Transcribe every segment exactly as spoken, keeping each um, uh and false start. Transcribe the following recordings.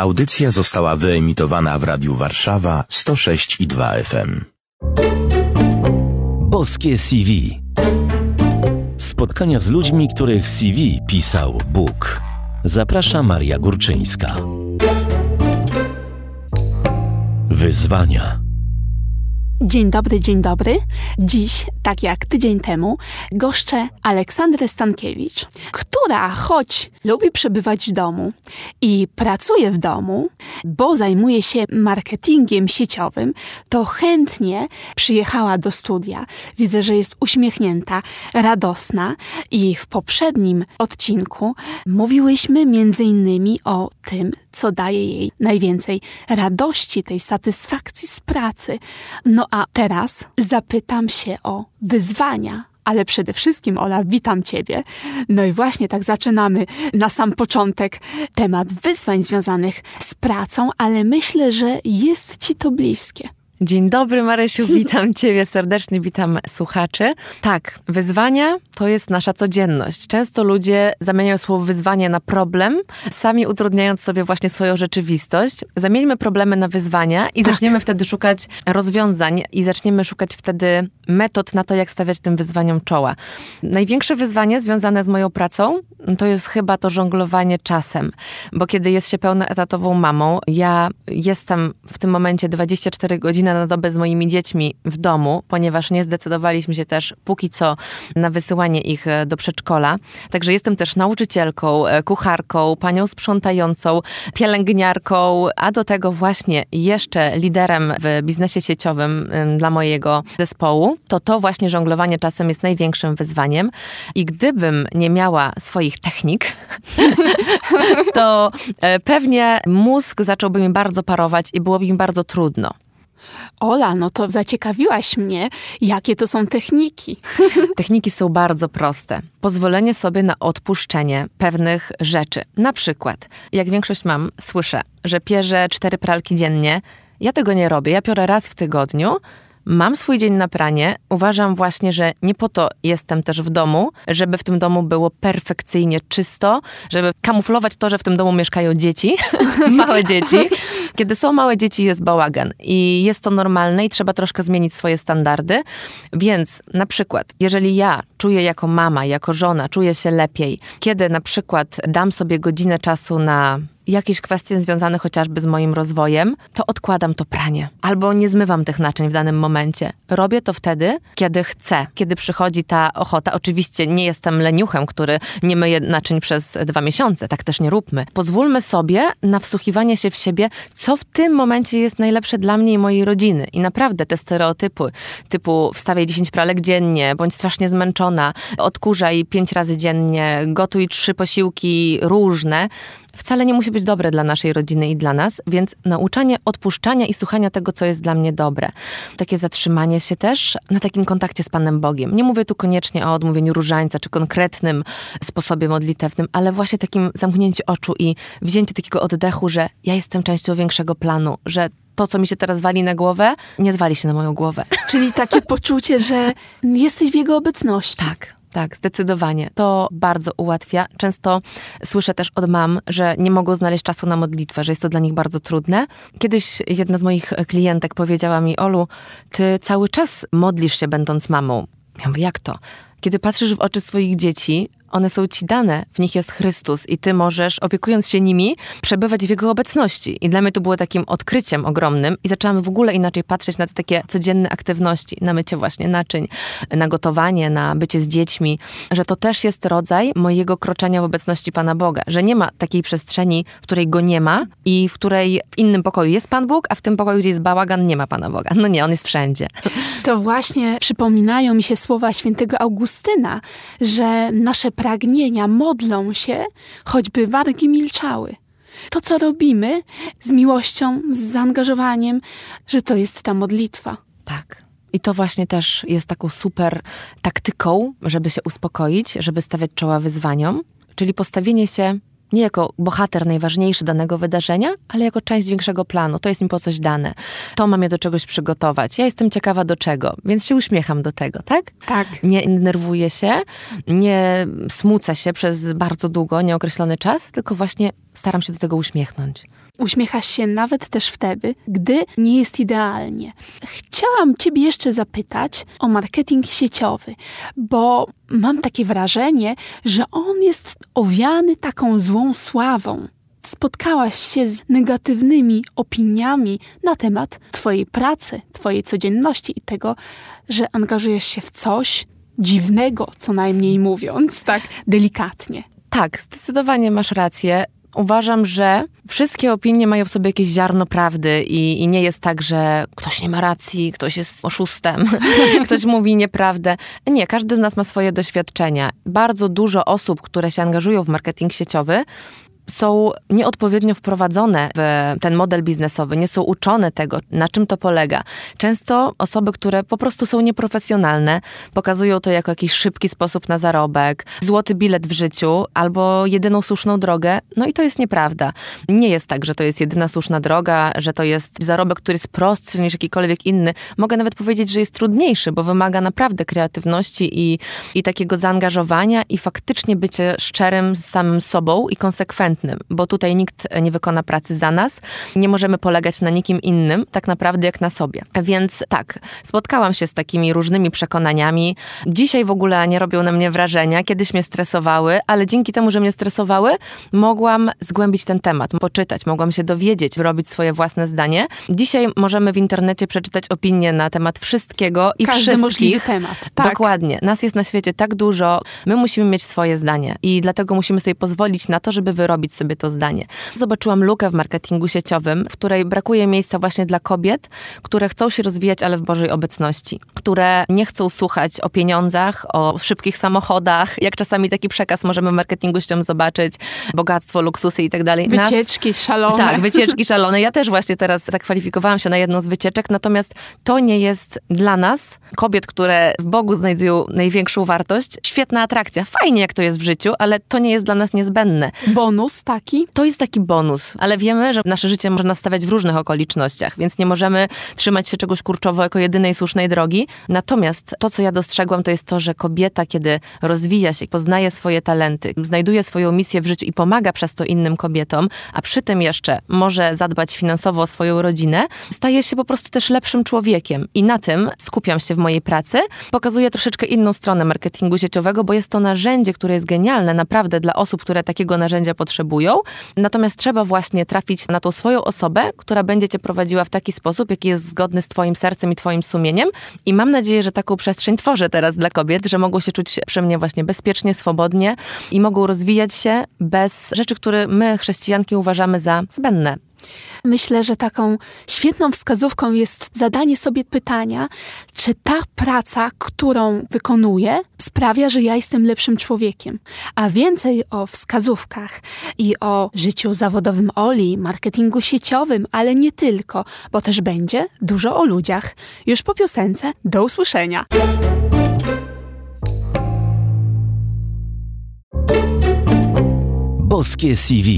Audycja została wyemitowana w Radiu Warszawa sto sześć i dwa F M. Boskie C V. Spotkania z ludźmi, których C V pisał Bóg. Zaprasza Maria Górczyńska. Wyzwania. Dzień dobry, dzień dobry. Dziś, tak jak tydzień temu, goszczę Aleksandrę Stankiewicz, która choć lubi przebywać w domu i pracuje w domu, bo zajmuje się marketingiem sieciowym, to chętnie przyjechała do studia. Widzę, że jest uśmiechnięta, radosna i w poprzednim odcinku mówiłyśmy m.in. o tym, co daje jej najwięcej radości, tej satysfakcji z pracy. No a teraz zapytam się o wyzwania, ale przede wszystkim, Ola, witam Ciebie. No i właśnie tak zaczynamy na sam początek temat wyzwań związanych z pracą, ale myślę, że jest Ci to bliskie. Dzień dobry, Marysiu, witam Ciebie serdecznie, witam słuchaczy. Tak, wyzwania to jest nasza codzienność. Często ludzie zamieniają słowo wyzwanie na problem, sami utrudniając sobie właśnie swoją rzeczywistość. Zamieńmy problemy na wyzwania i tak. zaczniemy wtedy szukać rozwiązań i zaczniemy szukać wtedy metod na to, jak stawiać tym wyzwaniom czoła. Największe wyzwanie związane z moją pracą to jest chyba to żonglowanie czasem, bo kiedy jest się pełnoetatową mamą, ja jestem w tym momencie dwadzieścia cztery godziny na dobę z moimi dziećmi w domu, ponieważ nie zdecydowaliśmy się też póki co na wysyłanie ich do przedszkola. Także jestem też nauczycielką, kucharką, panią sprzątającą, pielęgniarką, a do tego właśnie jeszcze liderem w biznesie sieciowym dla mojego zespołu. To to właśnie żonglowanie czasem jest największym wyzwaniem. I gdybym nie miała swoich technik, to pewnie mózg zacząłby mi bardzo parować i byłoby mi bardzo trudno. Ola, no to zaciekawiłaś mnie, jakie to są techniki. Techniki są bardzo proste. Pozwolenie sobie na odpuszczenie pewnych rzeczy. Na przykład, jak większość mam, słyszę, że pierzę cztery pralki dziennie. Ja tego nie robię, ja piorę raz w tygodniu. Mam swój dzień na pranie. Uważam właśnie, że nie po to jestem też w domu, żeby w tym domu było perfekcyjnie czysto, żeby kamuflować to, że w tym domu mieszkają dzieci, małe dzieci. Kiedy są małe dzieci, jest bałagan i jest to normalne i trzeba troszkę zmienić swoje standardy. Więc na przykład, jeżeli ja czuję jako mama, jako żona, czuję się lepiej, kiedy na przykład dam sobie godzinę czasu na jakieś kwestie związane chociażby z moim rozwojem, to odkładam to pranie. Albo nie zmywam tych naczyń w danym momencie. Robię to wtedy, kiedy chcę, kiedy przychodzi ta ochota. Oczywiście nie jestem leniuchem, który nie myje naczyń przez dwa miesiące. Tak też nie róbmy. Pozwólmy sobie na wsłuchiwanie się w siebie, co w tym momencie jest najlepsze dla mnie i mojej rodziny. I naprawdę te stereotypy, typu wstawiaj dziesięć pralek dziennie, bądź strasznie zmęczona, odkurzaj pięć razy dziennie, gotuj trzy posiłki różne, wcale nie musi być dobre dla naszej rodziny i dla nas, więc nauczanie odpuszczania i słuchania tego, co jest dla mnie dobre. Takie zatrzymanie się też na takim kontakcie z Panem Bogiem. Nie mówię tu koniecznie o odmówieniu różańca, czy konkretnym sposobie modlitewnym, ale właśnie takim zamknięciu oczu i wzięciu takiego oddechu, że ja jestem częścią większego planu, że to, co mi się teraz wali na głowę, nie zwali się na moją głowę. Czyli takie poczucie, że jesteś w Jego obecności. Tak. Tak, zdecydowanie. To bardzo ułatwia. Często słyszę też od mam, że nie mogą znaleźć czasu na modlitwę, że jest to dla nich bardzo trudne. Kiedyś jedna z moich klientek powiedziała mi: Olu, ty cały czas modlisz się będąc mamą. Ja mówię, jak to? Kiedy patrzysz w oczy swoich dzieci, one są ci dane, w nich jest Chrystus i ty możesz, opiekując się nimi, przebywać w Jego obecności. I dla mnie to było takim odkryciem ogromnym i zaczęłam w ogóle inaczej patrzeć na te takie codzienne aktywności, na mycie właśnie naczyń, na gotowanie, na bycie z dziećmi, że to też jest rodzaj mojego kroczenia w obecności Pana Boga, że nie ma takiej przestrzeni, w której Go nie ma i w której w innym pokoju jest Pan Bóg, a w tym pokoju, gdzie jest bałagan, nie ma Pana Boga. No nie, On jest wszędzie. To właśnie przypominają mi się słowa świętego Augustyna, że nasze pragnienia modlą się, choćby wargi milczały. To, co robimy z miłością, z zaangażowaniem, że to jest ta modlitwa. Tak. I to właśnie też jest taką super taktyką, żeby się uspokoić, żeby stawiać czoła wyzwaniom, czyli postawienie się nie jako bohater najważniejszy danego wydarzenia, ale jako część większego planu. To jest mi po coś dane. To mam je do czegoś przygotować. Ja jestem ciekawa do czego, więc się uśmiecham do tego, tak? Tak. Nie denerwuję się, nie smucę się przez bardzo długo, nieokreślony czas, tylko właśnie staram się do tego uśmiechnąć. Uśmiechasz się nawet też wtedy, gdy nie jest idealnie. Chciałam Ciebie jeszcze zapytać o marketing sieciowy, bo mam takie wrażenie, że on jest owiany taką złą sławą. Spotkałaś się z negatywnymi opiniami na temat Twojej pracy, Twojej codzienności i tego, że angażujesz się w coś dziwnego, co najmniej mówiąc, tak delikatnie. Tak, zdecydowanie masz rację. Uważam, że wszystkie opinie mają w sobie jakieś ziarno prawdy i, i nie jest tak, że ktoś nie ma racji, ktoś jest oszustem, ktoś mówi nieprawdę. Nie, każdy z nas ma swoje doświadczenia. Bardzo dużo osób, które się angażują w marketing sieciowy, są nieodpowiednio wprowadzone w ten model biznesowy, nie są uczone tego, na czym to polega. Często osoby, które po prostu są nieprofesjonalne, pokazują to jako jakiś szybki sposób na zarobek, złoty bilet w życiu albo jedyną słuszną drogę. No i to jest nieprawda. Nie jest tak, że to jest jedyna słuszna droga, że to jest zarobek, który jest prostszy niż jakikolwiek inny. Mogę nawet powiedzieć, że jest trudniejszy, bo wymaga naprawdę kreatywności i, i takiego zaangażowania i faktycznie bycie szczerym z samym sobą i konsekwentnym. Bo tutaj nikt nie wykona pracy za nas. Nie możemy polegać na nikim innym, tak naprawdę jak na sobie. Więc tak, spotkałam się z takimi różnymi przekonaniami. Dzisiaj w ogóle nie robią na mnie wrażenia. Kiedyś mnie stresowały, ale dzięki temu, że mnie stresowały, mogłam zgłębić ten temat, poczytać, mogłam się dowiedzieć, wyrobić swoje własne zdanie. Dzisiaj możemy w internecie przeczytać opinie na temat wszystkiego i każdy wszystkich. Możliwy temat. Tak. Dokładnie. Nas jest na świecie tak dużo. My musimy mieć swoje zdanie i dlatego musimy sobie pozwolić na to, żeby wyrobić sobie to zdanie. Zobaczyłam lukę w marketingu sieciowym, w której brakuje miejsca właśnie dla kobiet, które chcą się rozwijać, ale w Bożej obecności. Które nie chcą słuchać o pieniądzach, o szybkich samochodach, jak czasami taki przekaz możemy w marketingu sieciowym zobaczyć, bogactwo, luksusy i tak dalej. Wycieczki szalone. Tak, wycieczki szalone. Ja też właśnie teraz zakwalifikowałam się na jedną z wycieczek, natomiast to nie jest dla nas, kobiet, które w Bogu znajdują największą wartość, świetna atrakcja. Fajnie, jak to jest w życiu, ale to nie jest dla nas niezbędne. Bonus. Taki? To jest taki bonus, ale wiemy, że nasze życie może nas stawiać w różnych okolicznościach, więc nie możemy trzymać się czegoś kurczowo jako jedynej słusznej drogi. Natomiast to, co ja dostrzegłam, to jest to, że kobieta, kiedy rozwija się, poznaje swoje talenty, znajduje swoją misję w życiu i pomaga przez to innym kobietom, a przy tym jeszcze może zadbać finansowo o swoją rodzinę, staje się po prostu też lepszym człowiekiem. I na tym skupiam się w mojej pracy. Pokazuję troszeczkę inną stronę marketingu sieciowego, bo jest to narzędzie, które jest genialne naprawdę dla osób, które takiego narzędzia potrzebują. Natomiast trzeba właśnie trafić na tą swoją osobę, która będzie cię prowadziła w taki sposób, jaki jest zgodny z twoim sercem i twoim sumieniem. I mam nadzieję, że taką przestrzeń tworzę teraz dla kobiet, że mogą się czuć przy mnie właśnie bezpiecznie, swobodnie i mogą rozwijać się bez rzeczy, które my, chrześcijanki, uważamy za zbędne. Myślę, że taką świetną wskazówką jest zadanie sobie pytania, czy ta praca, którą wykonuję, sprawia, że ja jestem lepszym człowiekiem. A więcej o wskazówkach i o życiu zawodowym Oli, marketingu sieciowym, ale nie tylko, bo też będzie dużo o ludziach. Już po piosence, do usłyszenia. Boskie C V.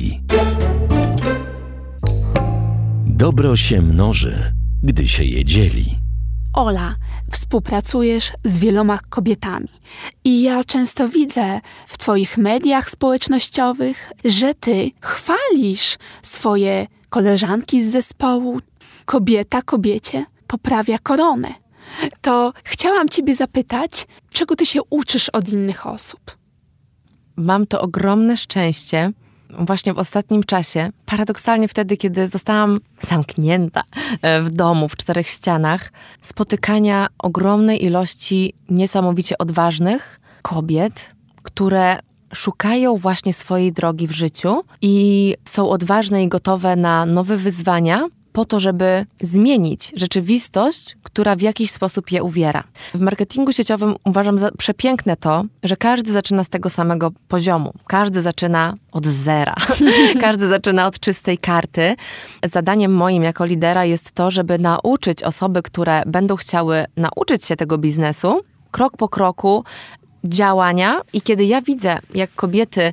Dobro się mnoży, gdy się je dzieli. Ola, współpracujesz z wieloma kobietami i ja często widzę w twoich mediach społecznościowych, że ty chwalisz swoje koleżanki z zespołu. Kobieta kobiecie poprawia koronę. To chciałam ciebie zapytać, czego ty się uczysz od innych osób? Mam to ogromne szczęście. Właśnie w ostatnim czasie, paradoksalnie wtedy, kiedy zostałam zamknięta w domu, w czterech ścianach, spotykania ogromnej ilości niesamowicie odważnych kobiet, które szukają właśnie swojej drogi w życiu i są odważne i gotowe na nowe wyzwania, po to, żeby zmienić rzeczywistość, która w jakiś sposób je uwiera. W marketingu sieciowym uważam za przepiękne to, że każdy zaczyna z tego samego poziomu. Każdy zaczyna od zera. Każdy zaczyna od czystej karty. Zadaniem moim jako lidera jest to, żeby nauczyć osoby, które będą chciały nauczyć się tego biznesu, krok po kroku, działania i kiedy ja widzę, jak kobiety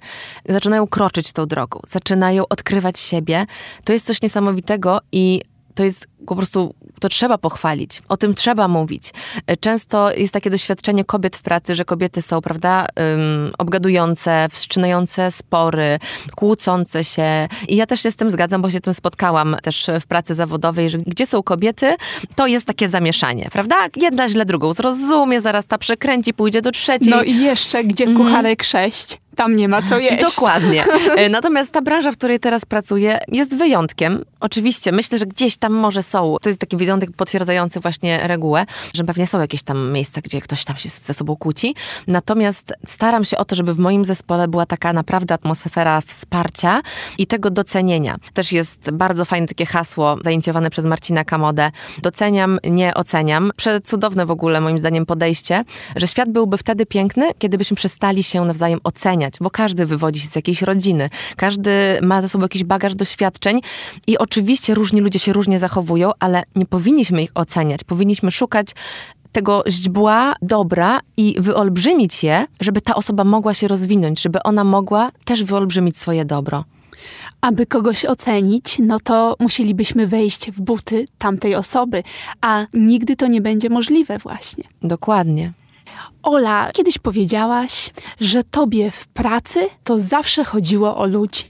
zaczynają kroczyć tą drogą, zaczynają odkrywać siebie, to jest coś niesamowitego i to jest po prostu to trzeba pochwalić, o tym trzeba mówić. Często jest takie doświadczenie kobiet w pracy, że kobiety są, prawda, um, obgadujące, wstrzynające spory, kłócące się. I ja też się z tym zgadzam, bo się tym spotkałam też w pracy zawodowej, że gdzie są kobiety, to jest takie zamieszanie, prawda? Jedna źle drugą zrozumie, zaraz ta przekręci, pójdzie do trzeciej. No i jeszcze gdzie kucharek sześć. Tam nie ma co jeść. Dokładnie. Natomiast ta branża, w której teraz pracuję, jest wyjątkiem. Oczywiście, myślę, że gdzieś tam może są. To jest taki wyjątek potwierdzający właśnie regułę, że pewnie są jakieś tam miejsca, gdzie ktoś tam się ze sobą kłóci. Natomiast staram się o to, żeby w moim zespole była taka naprawdę atmosfera wsparcia i tego docenienia. Też jest bardzo fajne takie hasło zainicjowane przez Marcina Kamodę. Doceniam, nie oceniam. Przecudowne w ogóle moim zdaniem podejście, że świat byłby wtedy piękny, kiedybyśmy przestali się nawzajem oceniać. Bo każdy wywodzi się z jakiejś rodziny, każdy ma ze sobą jakiś bagaż doświadczeń i oczywiście różni ludzie się różnie zachowują, ale nie powinniśmy ich oceniać, powinniśmy szukać tego źdźbła dobra i wyolbrzymić je, żeby ta osoba mogła się rozwinąć, żeby ona mogła też wyolbrzymić swoje dobro. Aby kogoś ocenić, no to musielibyśmy wejść w buty tamtej osoby, a nigdy to nie będzie możliwe właśnie. Dokładnie. Ola, kiedyś powiedziałaś, że tobie w pracy to zawsze chodziło o ludzi.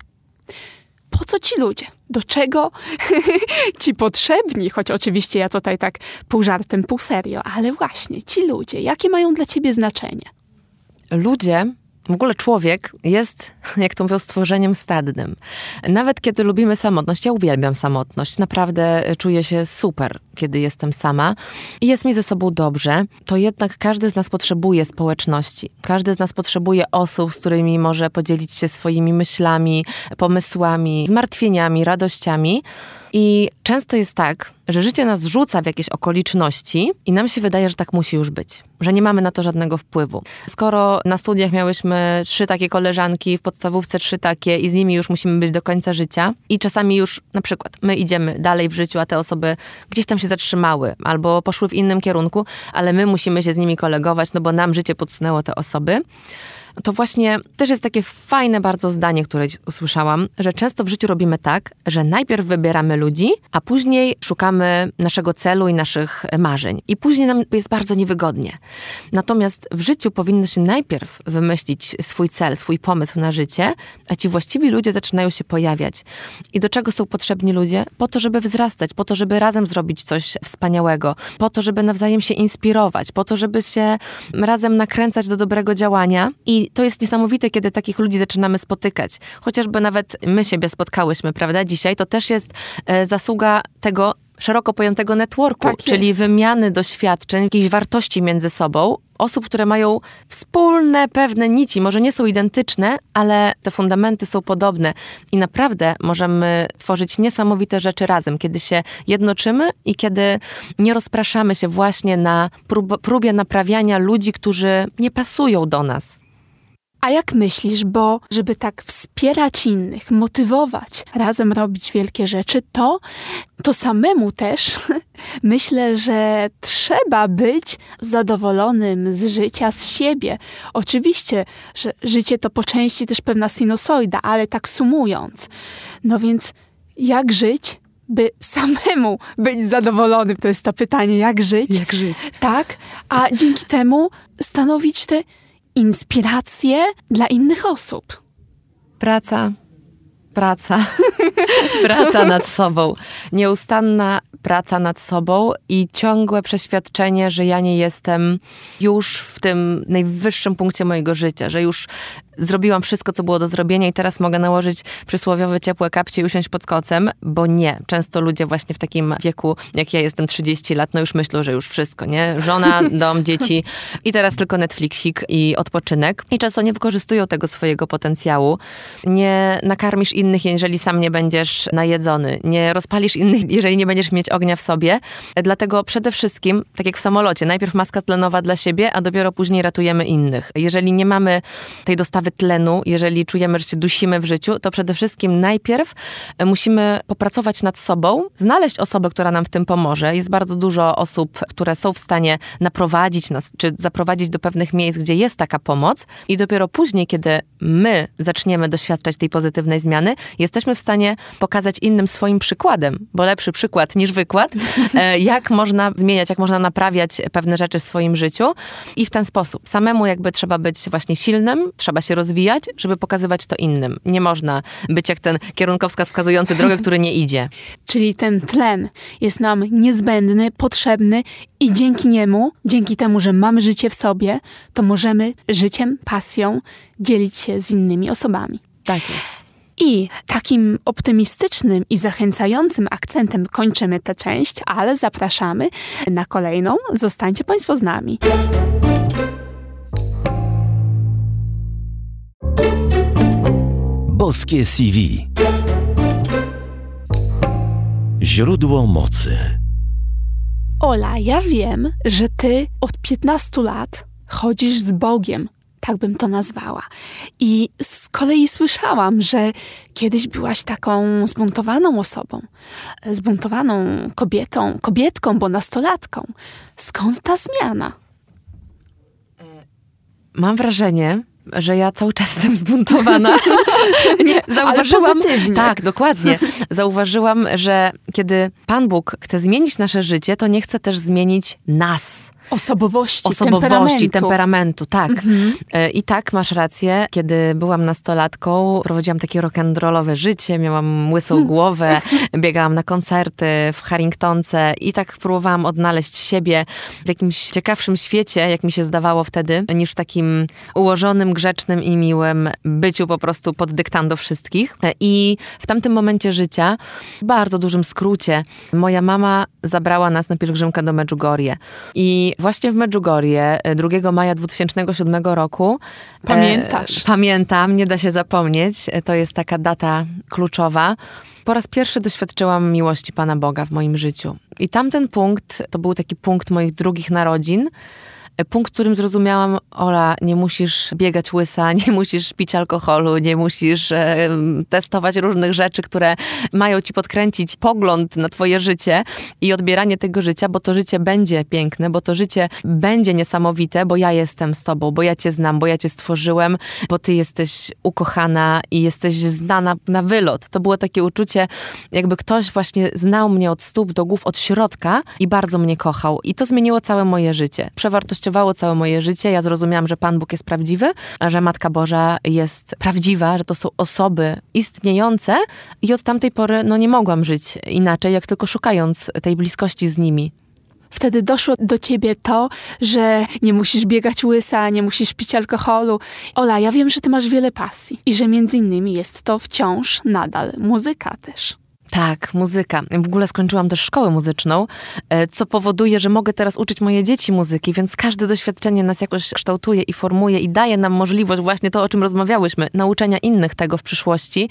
Po co ci ludzie? Do czego ci potrzebni? Choć oczywiście ja tutaj tak pół żartem, pół serio, ale właśnie ci ludzie, jakie mają dla ciebie znaczenie? Ludzie, w ogóle człowiek jest, jak to mówią, stworzeniem stadnym. Nawet kiedy lubimy samotność, ja uwielbiam samotność, naprawdę czuję się super, kiedy jestem sama i jest mi ze sobą dobrze, to jednak każdy z nas potrzebuje społeczności. Każdy z nas potrzebuje osób, z którymi może podzielić się swoimi myślami, pomysłami, zmartwieniami, radościami. I często jest tak, że życie nas rzuca w jakieś okoliczności i nam się wydaje, że tak musi już być, że nie mamy na to żadnego wpływu. Skoro na studiach miałyśmy trzy takie koleżanki, w podstawówce trzy takie i z nimi już musimy być do końca życia i czasami już na przykład my idziemy dalej w życiu, a te osoby gdzieś tam się zatrzymały albo poszły w innym kierunku, ale my musimy się z nimi kolegować, no bo nam życie podsunęło te osoby. To właśnie też jest takie fajne bardzo zdanie, które usłyszałam, że często w życiu robimy tak, że najpierw wybieramy ludzi, a później szukamy naszego celu i naszych marzeń. I później nam jest bardzo niewygodnie. Natomiast w życiu powinno się najpierw wymyślić swój cel, swój pomysł na życie, a ci właściwi ludzie zaczynają się pojawiać. I do czego są potrzebni ludzie? Po to, żeby wzrastać, po to, żeby razem zrobić coś wspaniałego, po to, żeby nawzajem się inspirować, po to, żeby się razem nakręcać do dobrego działania. I to jest niesamowite, kiedy takich ludzi zaczynamy spotykać. Chociażby nawet my siebie spotkałyśmy, prawda, dzisiaj. To też jest e, zasługa tego szeroko pojętego networku, tak czyli jest. Wymiany doświadczeń, jakiejś wartości między sobą. Osób, które mają wspólne pewne nici, może nie są identyczne, ale te fundamenty są podobne i naprawdę możemy tworzyć niesamowite rzeczy razem, kiedy się jednoczymy i kiedy nie rozpraszamy się właśnie na prób- próbie naprawiania ludzi, którzy nie pasują do nas. A jak myślisz, bo żeby tak wspierać innych, motywować, razem robić wielkie rzeczy, to, to samemu też myślę, że trzeba być zadowolonym z życia, z siebie. Oczywiście, że życie to po części też pewna sinusoida, ale tak sumując. No więc jak żyć, by samemu być zadowolonym? To jest to pytanie, jak żyć? Jak żyć? Tak, a dzięki temu stanowić te inspiracje dla innych osób. Praca, praca, praca nad sobą. Nieustanna praca nad sobą i ciągłe przeświadczenie, że ja nie jestem już w tym najwyższym punkcie mojego życia, że już zrobiłam wszystko, co było do zrobienia i teraz mogę nałożyć przysłowiowe ciepłe kapcie i usiąść pod kocem, bo nie. Często ludzie właśnie w takim wieku, jak ja jestem trzydzieści lat, no już myślą, że już wszystko, nie? Żona, dom, dzieci i teraz tylko Netflixik i odpoczynek. I często nie wykorzystują tego swojego potencjału. Nie nakarmisz innych, jeżeli sam nie będziesz najedzony. Nie rozpalisz innych, jeżeli nie będziesz mieć ognia w sobie. Dlatego przede wszystkim, tak jak w samolocie, najpierw maska tlenowa dla siebie, a dopiero później ratujemy innych. Jeżeli nie mamy tej dostawy poprawy tlenu, jeżeli czujemy, że się dusimy w życiu, to przede wszystkim najpierw musimy popracować nad sobą, znaleźć osobę, która nam w tym pomoże. Jest bardzo dużo osób, które są w stanie naprowadzić nas, czy zaprowadzić do pewnych miejsc, gdzie jest taka pomoc i dopiero później, kiedy my zaczniemy doświadczać tej pozytywnej zmiany, jesteśmy w stanie pokazać innym swoim przykładem, bo lepszy przykład niż wykład, jak można zmieniać, jak można naprawiać pewne rzeczy w swoim życiu i w ten sposób. Samemu jakby trzeba być właśnie silnym, trzeba się rozwijać, żeby pokazywać to innym. Nie można być jak ten kierunkowskaz wskazujący drogę, który nie idzie. Czyli ten tlen jest nam niezbędny, potrzebny i dzięki niemu, dzięki temu, że mamy życie w sobie, to możemy życiem, pasją dzielić się z innymi osobami. Tak jest. I takim optymistycznym i zachęcającym akcentem kończymy tę część, ale zapraszamy na kolejną. Zostańcie Państwo z nami. Boskie C V. Źródło mocy. Ola, ja wiem, że Ty od piętnastu lat chodzisz z Bogiem. Tak bym to nazwała. I z kolei słyszałam, że kiedyś byłaś taką zbuntowaną osobą, zbuntowaną kobietą, kobietką, bo nastolatką. Skąd ta zmiana? Mam wrażenie, że ja cały czas jestem zbuntowana. Nie, zauważyłam, tak, dokładnie. Zauważyłam, że kiedy Pan Bóg chce zmienić nasze życie, to nie chce też zmienić nas. Osobowości, Osobowości temperamentu. temperamentu, tak. Mhm. I tak, masz rację, kiedy byłam nastolatką, prowadziłam takie rock'n'rollowe życie, miałam łysą głowę, biegałam na koncerty w Harringtonce i tak próbowałam odnaleźć siebie w jakimś ciekawszym świecie, jak mi się zdawało wtedy, niż w takim ułożonym, grzecznym i miłym byciu po prostu pod dyktando wszystkich. I w tamtym momencie życia, w bardzo dużym skrócie, moja mama zabrała nas na pielgrzymkę do Medjugorje. I właśnie w Medjugorje drugiego maja dwa tysiące siódmego roku. Pamiętasz? E, pamiętam, nie da się zapomnieć. To jest taka data kluczowa. Po raz pierwszy doświadczyłam miłości Pana Boga w moim życiu. I tamten punkt, to był taki punkt moich drugich narodzin. Punkt, w którym zrozumiałam, Ola, nie musisz biegać łysa, nie musisz pić alkoholu, nie musisz e, testować różnych rzeczy, które mają ci podkręcić pogląd na twoje życie i odbieranie tego życia, bo to życie będzie piękne, bo to życie będzie niesamowite, bo ja jestem z tobą, bo ja cię znam, bo ja cię stworzyłem, bo ty jesteś ukochana i jesteś znana na wylot. To było takie uczucie, jakby ktoś właśnie znał mnie od stóp do głów, od środka i bardzo mnie kochał. I to zmieniło całe moje życie. Przewartościowało całe moje życie. Ja zrozumiałam, że Pan Bóg jest prawdziwy, że Matka Boża jest prawdziwa, że to są osoby istniejące i od tamtej pory no, nie mogłam żyć inaczej, jak tylko szukając tej bliskości z nimi. Wtedy doszło do ciebie to, że nie musisz biegać łysa, nie musisz pić alkoholu. Ola, ja wiem, że ty masz wiele pasji i że między innymi jest to wciąż nadal muzyka też. Tak, muzyka. W ogóle skończyłam też szkołę muzyczną, co powoduje, że mogę teraz uczyć moje dzieci muzyki, więc każde doświadczenie nas jakoś kształtuje i formuje i daje nam możliwość właśnie to, o czym rozmawiałyśmy, nauczenia innych tego w przyszłości.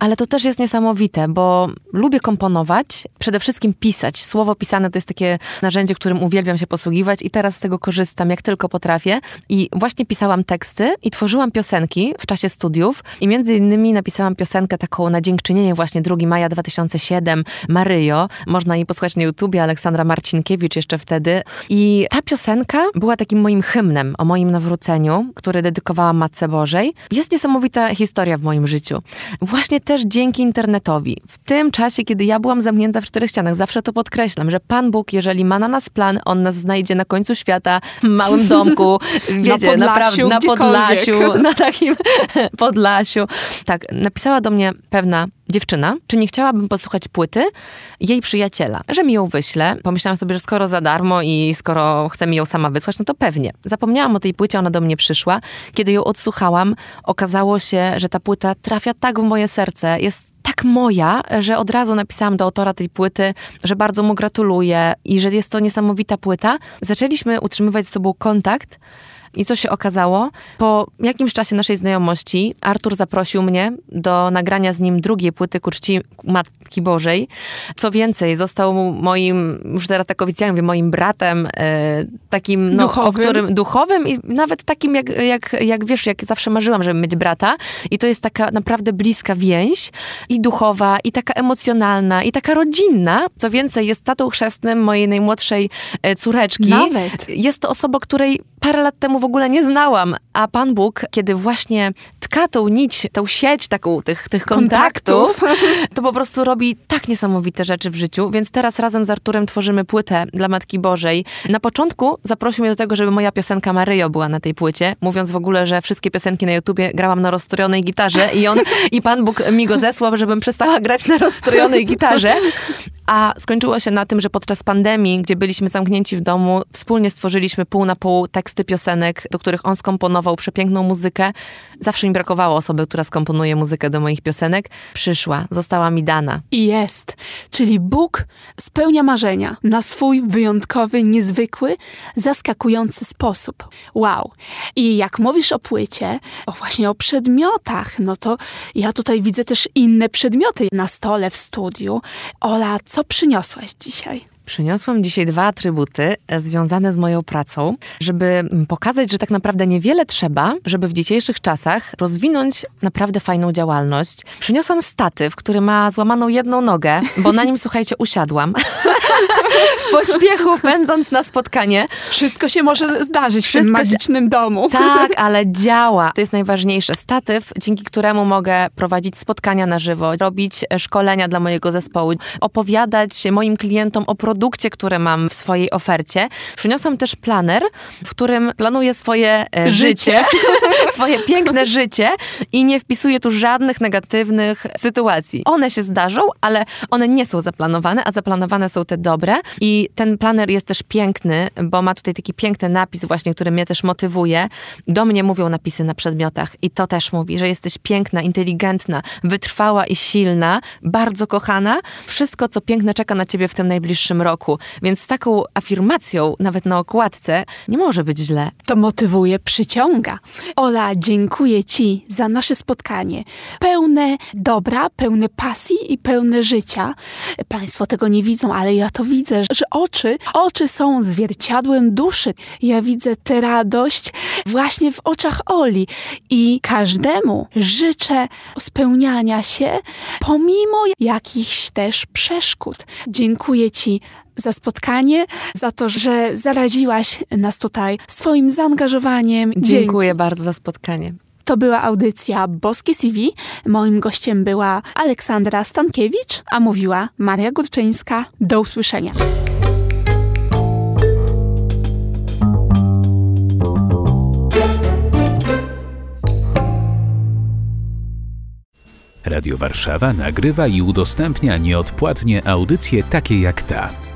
Ale to też jest niesamowite, bo lubię komponować, przede wszystkim pisać. Słowo pisane to jest takie narzędzie, którym uwielbiam się posługiwać i teraz z tego korzystam, jak tylko potrafię. I właśnie pisałam teksty i tworzyłam piosenki w czasie studiów i między innymi napisałam piosenkę taką na dziękczynienie właśnie drugiego maja dwa tysiące siódmego, Maryjo. Można jej posłuchać na YouTubie, Aleksandra Marcinkiewicz jeszcze wtedy. I ta piosenka była takim moim hymnem o moim nawróceniu, który dedykowałam Matce Bożej. Jest niesamowita historia w moim życiu. Właśnie też dzięki internetowi. W tym czasie, kiedy ja byłam zamknięta w czterech ścianach, zawsze to podkreślam, że Pan Bóg, jeżeli ma na nas plan, On nas znajdzie na końcu świata, w małym domku, wiecie, na Podlasiu, na, pra- na Podlasiu, na takim Podlasiu. Tak, napisała do mnie pewna dziewczyna, czy nie chciałabym posłuchać płyty jej przyjaciela, że mi ją wyśle. Pomyślałam sobie, że skoro za darmo i skoro chce mi ją sama wysłać, no to pewnie. Zapomniałam o tej płycie, ona do mnie przyszła. Kiedy ją odsłuchałam, okazało się, że ta płyta trafia tak w moje serce, jest tak moja, że od razu napisałam do autora tej płyty, że bardzo mu gratuluję i że jest to niesamowita płyta. Zaczęliśmy utrzymywać z sobą kontakt I co się okazało? Po jakimś czasie naszej znajomości Artur zaprosił mnie do nagrania z nim drugiej płyty ku czci Matki Bożej. Co więcej, został moim, już teraz tak oficjalnie mówię, moim bratem, y, takim, no, duchowym. O którym, duchowym i nawet takim, jak, jak, jak wiesz, jak zawsze marzyłam, żeby mieć brata. I to jest taka naprawdę bliska więź i duchowa, i taka emocjonalna, i taka rodzinna. Co więcej, jest tatą chrzestnym mojej najmłodszej córeczki. Nawet. Jest to osoba, której parę lat temu w ogóle nie znałam, a Pan Bóg, kiedy właśnie tka tą nić, tą sieć taką tych, tych kontaktów, kontaktów, to po prostu robi tak niesamowite rzeczy w życiu, więc teraz razem z Arturem tworzymy płytę dla Matki Bożej. Na początku zaprosił mnie do tego, żeby moja piosenka Maryjo była na tej płycie, mówiąc w ogóle, że wszystkie piosenki na YouTubie grałam na rozstrojonej gitarze i on, i Pan Bóg mi go zesłał, żebym przestała grać na rozstrojonej gitarze. A skończyło się na tym, że podczas pandemii, gdzie byliśmy zamknięci w domu, wspólnie stworzyliśmy pół na pół teksty piosenek, do których on skomponował przepiękną muzykę. Zawsze mi brakowało osoby, która skomponuje muzykę do moich piosenek. Przyszła, została mi dana. I jest. Czyli Bóg spełnia marzenia na swój wyjątkowy, niezwykły, zaskakujący sposób. Wow. I jak mówisz o płycie, o właśnie o przedmiotach, no to ja tutaj widzę też inne przedmioty na stole w studiu. Ola, co przyniosłaś dzisiaj? Przyniosłam dzisiaj dwa atrybuty związane z moją pracą, żeby pokazać, że tak naprawdę niewiele trzeba, żeby w dzisiejszych czasach rozwinąć naprawdę fajną działalność. Przyniosłam statyw, który ma złamaną jedną nogę, bo na nim, słuchajcie, usiadłam. W pośpiechu, pędząc na spotkanie. Wszystko się może zdarzyć Wszystko w tym magicznym się... domu. Tak, ale działa. To jest najważniejsze. Statyw, dzięki któremu mogę prowadzić spotkania na żywo, robić szkolenia dla mojego zespołu, opowiadać moim klientom o produkcie, który mam w swojej ofercie. Przyniosłam też planer, w którym planuję swoje życie, swoje piękne życie i nie wpisuję tu żadnych negatywnych sytuacji. One się zdarzą, ale one nie są zaplanowane, a zaplanowane są te dobre. I ten planer jest też piękny, bo ma tutaj taki piękny napis właśnie, który mnie też motywuje. Do mnie mówią napisy na przedmiotach i to też mówi, że jesteś piękna, inteligentna, wytrwała i silna, bardzo kochana. Wszystko, co piękne, czeka na ciebie w tym najbliższym roku. Więc z taką afirmacją, nawet na okładce, nie może być źle. To motywuje, przyciąga. Ola, dziękuję ci za nasze spotkanie. Pełne dobra, pełne pasji i pełne życia. Państwo tego nie widzą, ale ja to widzę, że oczy, oczy są zwierciadłem duszy. Ja widzę tę radość właśnie w oczach Oli i każdemu życzę spełniania się pomimo jakichś też przeszkód. Dziękuję ci za spotkanie, za to, że zaraziłaś nas tutaj swoim zaangażowaniem. Dziękuję Dzięki. bardzo za spotkanie. To była audycja Boskie C V. Moim gościem była Aleksandra Stankiewicz, a mówiła Maria Górczyńska. Do usłyszenia. Radio Warszawa nagrywa i udostępnia nieodpłatnie audycje takie jak ta.